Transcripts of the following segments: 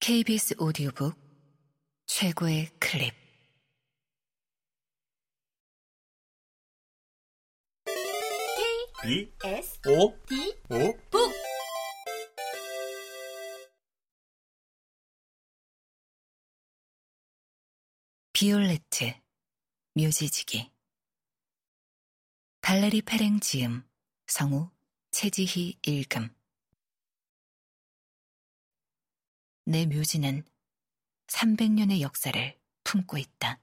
KBS 오디오북 최고의 클립. KBS 오디오북. 비올레트 묘지지기. 발레리 페랭 지음, 성우 최지희 읽음. 내 묘지는 300년의 역사를 품고 있다.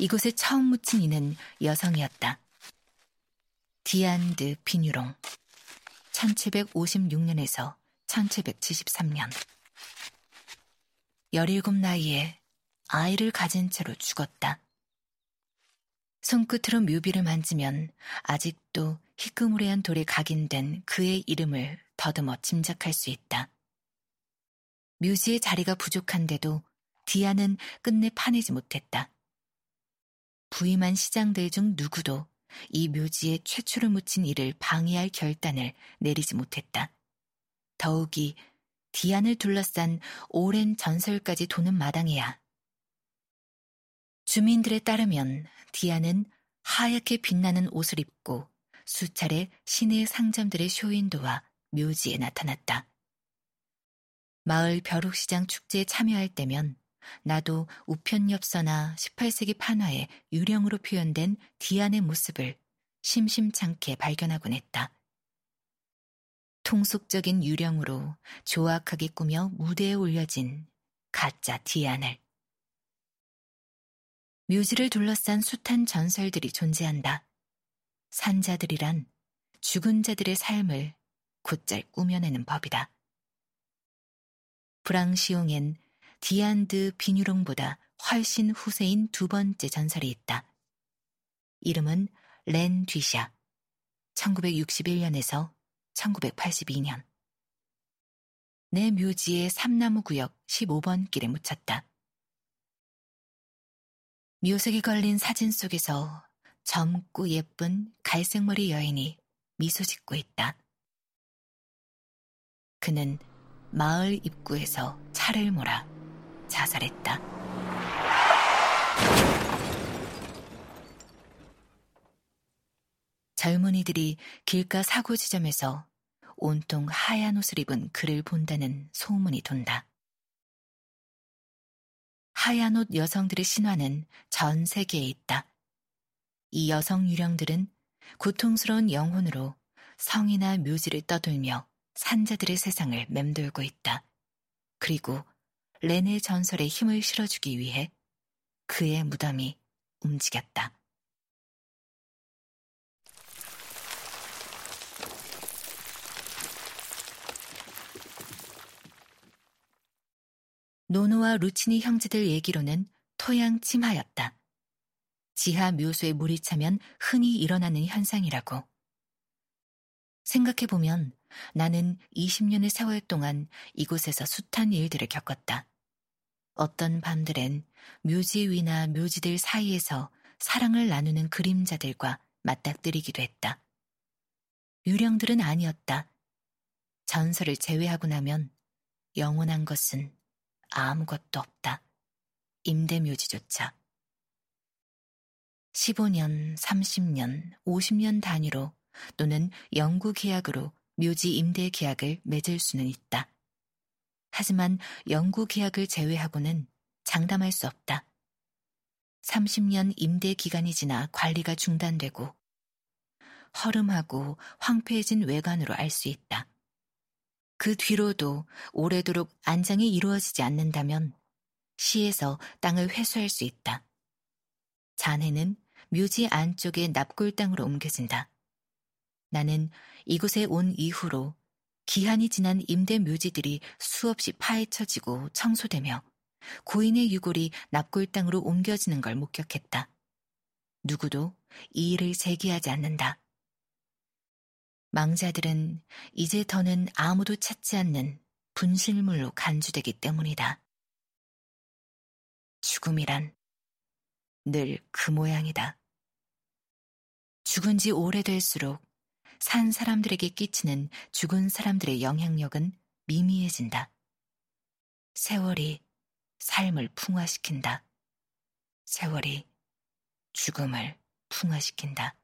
이곳에 처음 묻힌 이는 여성이었다. 디안드 비뉴롱, 1756년에서 1773년. 17 나이에 아이를 가진 채로 죽었다. 손끝으로 묘비를 만지면 아직도 희끄무레한 돌에 각인된 그의 이름을 더듬어 짐작할 수 있다. 묘지의 자리가 부족한데도 디아는 끝내 파내지 못했다. 부임한 시장들 중 누구도 이 묘지에 최초를 묻힌 이를 방해할 결단을 내리지 못했다. 더욱이 디안을 둘러싼 오랜 전설까지 도는 마당이야. 주민들에 따르면 디안은 하얗게 빛나는 옷을 입고 수차례 시내 상점들의 쇼윈도와 묘지에 나타났다. 마을 벼룩시장 축제에 참여할 때면 나도 우편엽서나 18세기 판화에 유령으로 표현된 디안의 모습을 심심찮게 발견하곤 했다. 통속적인 유령으로 조악하게 꾸며 무대에 올려진 가짜 디안을. 묘지를 둘러싼 숱한 전설들이 존재한다. 산자들이란 죽은 자들의 삶을 곧잘 꾸며내는 법이다. 프랑시옹엔 디안드 비뉴롱보다 훨씬 후세인 두 번째 전설이 있다. 이름은 렌 뒤샤, 1961년에서 1982년. 내 묘지의 삼나무구역 15번 길에 묻혔다. 묘색이 걸린 사진 속에서 젊고 예쁜 갈색머리 여인이 미소 짓고 있다. 그는 마을 입구에서 차를 몰아 자살했다. 젊은이들이 길가 사고 지점에서 온통 하얀 옷을 입은 그를 본다는 소문이 돈다. 하얀 옷 여성들의 신화는 전 세계에 있다. 이 여성 유령들은 고통스러운 영혼으로 성이나 묘지를 떠돌며 산자들의 세상을 맴돌고 있다. 그리고 렌의 전설에 힘을 실어주기 위해 그의 무덤이 움직였다. 노노와 루치니 형제들 얘기로는 토양 침하였다. 지하 묘소에 물이 차면 흔히 일어나는 현상이라고. 생각해보면 나는 20년의 세월 동안 이곳에서 숱한 일들을 겪었다. 어떤 밤들엔 묘지 위나 묘지들 사이에서 사랑을 나누는 그림자들과 맞닥뜨리기도 했다. 유령들은 아니었다. 전설을 제외하고 나면 영원한 것은 아무것도 없다. 임대묘지조차. 15년, 30년, 50년 단위로 또는 영구계약으로 묘지 임대 계약을 맺을 수는 있다. 하지만 영구계약을 제외하고는 장담할 수 없다. 30년 임대 기간이 지나 관리가 중단되고 허름하고 황폐해진 외관으로 알 수 있다. 그 뒤로도 오래도록 안장이 이루어지지 않는다면 시에서 땅을 회수할 수 있다. 잔해는 묘지 안쪽의 납골 땅으로 옮겨진다. 나는 이곳에 온 이후로 기한이 지난 임대 묘지들이 수없이 파헤쳐지고 청소되며 고인의 유골이 납골 땅으로 옮겨지는 걸 목격했다. 누구도 이 일을 제기하지 않는다. 망자들은 이제 더는 아무도 찾지 않는 분실물로 간주되기 때문이다. 죽음이란 늘 그 모양이다. 죽은 지 오래될수록 산 사람들에게 끼치는 죽은 사람들의 영향력은 미미해진다. 세월이 삶을 풍화시킨다. 세월이 죽음을 풍화시킨다.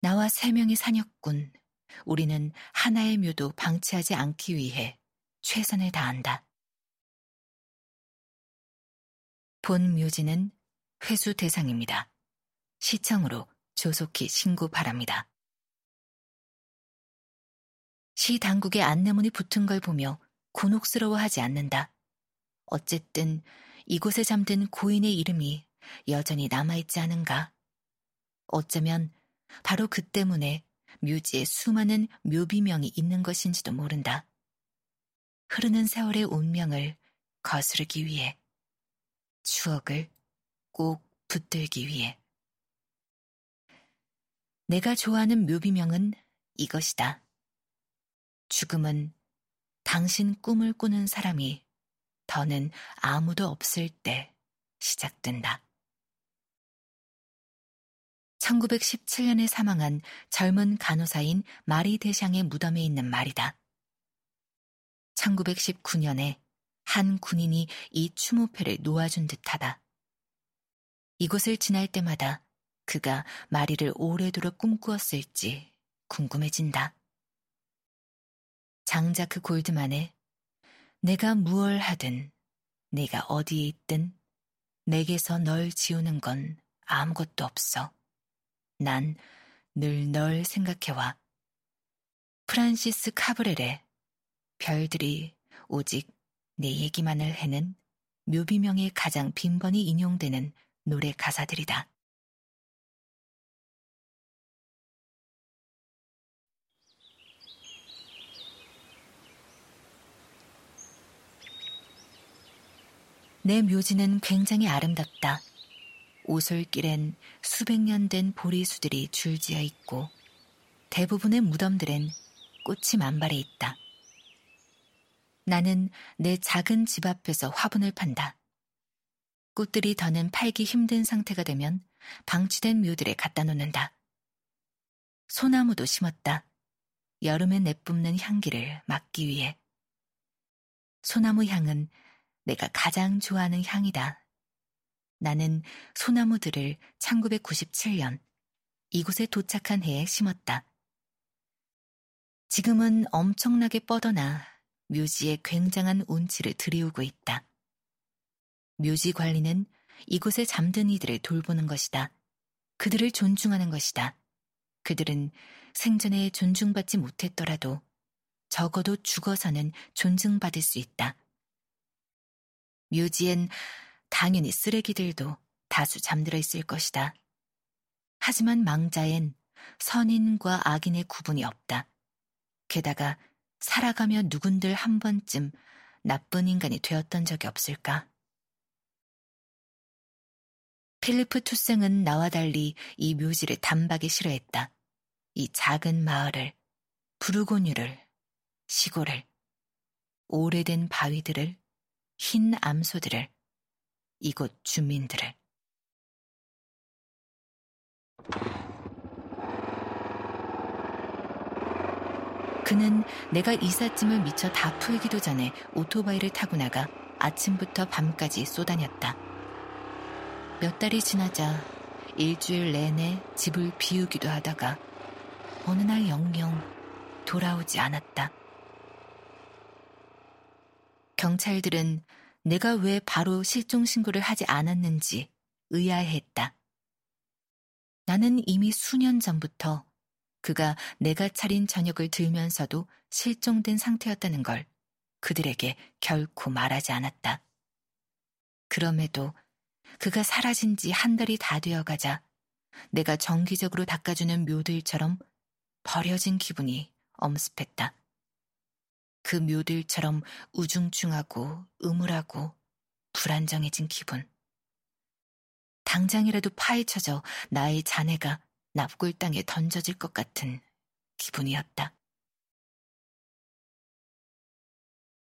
나와 세 명의 사냥꾼, 우리는 하나의 묘도 방치하지 않기 위해 최선을 다한다. 본 묘지는 회수 대상입니다. 시청으로 조속히 신고 바랍니다. 시 당국의 안내문이 붙은 걸 보며 곤혹스러워하지 않는다. 어쨌든 이곳에 잠든 고인의 이름이 여전히 남아있지 않은가. 어쩌면 바로 그 때문에 묘지에 수많은 묘비명이 있는 것인지도 모른다. 흐르는 세월의 운명을 거스르기 위해, 추억을 꼭 붙들기 위해. 내가 좋아하는 묘비명은 이것이다. 죽음은 당신 꿈을 꾸는 사람이 더는 아무도 없을 때 시작된다. 1917년에 사망한 젊은 간호사인 마리 데샹의 무덤에 있는 말이다. 1919년에 한 군인이 이 추모패를 놓아준 듯하다. 이곳을 지날 때마다 그가 마리를 오래도록 꿈꾸었을지 궁금해진다. 장자크 골드만의 내가 무얼 하든 내가 어디에 있든 내게서 널 지우는 건 아무것도 없어. 난 늘 널 생각해와. 프란시스 카브렐의 별들이 오직 내 얘기만을 해는 묘비명에 가장 빈번히 인용되는 노래 가사들이다. 내 묘지는 굉장히 아름답다. 오솔길엔 수백 년 된 보리수들이 줄지어 있고 대부분의 무덤들엔 꽃이 만발해 있다. 나는 내 작은 집 앞에서 화분을 판다. 꽃들이 더는 팔기 힘든 상태가 되면 방치된 묘들에 갖다 놓는다. 소나무도 심었다. 여름에 내뿜는 향기를 막기 위해. 소나무 향은 내가 가장 좋아하는 향이다. 나는 소나무들을 1997년 이곳에 도착한 해에 심었다. 지금은 엄청나게 뻗어나 묘지에 굉장한 운치를 들이우고 있다. 묘지 관리는 이곳에 잠든 이들을 돌보는 것이다. 그들을 존중하는 것이다. 그들은 생전에 존중받지 못했더라도 적어도 죽어서는 존중받을 수 있다. 묘지엔 당연히 쓰레기들도 다수 잠들어 있을 것이다. 하지만 망자엔 선인과 악인의 구분이 없다. 게다가 살아가며 누군들 한 번쯤 나쁜 인간이 되었던 적이 없을까? 필리프 투생은 나와 달리 이 묘지를 단박에 싫어했다. 이 작은 마을을, 부르고뉴를, 시골을, 오래된 바위들을, 흰 암소들을, 이곳 주민들을. 그는 내가 이삿짐을 미처 다 풀기도 전에 오토바이를 타고 나가 아침부터 밤까지 쏘다녔다. 몇 달이 지나자 일주일 내내 집을 비우기도 하다가 어느 날 영영 돌아오지 않았다. 경찰들은 내가 왜 바로 실종신고를 하지 않았는지 의아해했다. 나는 이미 수년 전부터 그가 내가 차린 저녁을 들면서도 실종된 상태였다는 걸 그들에게 결코 말하지 않았다. 그럼에도 그가 사라진 지 한 달이 다 되어가자 내가 정기적으로 닦아주는 묘들처럼 버려진 기분이 엄습했다. 그 묘들처럼 우중충하고 음울하고 불안정해진 기분. 당장이라도 파헤쳐져 나의 잔해가 납골당에 던져질 것 같은 기분이었다.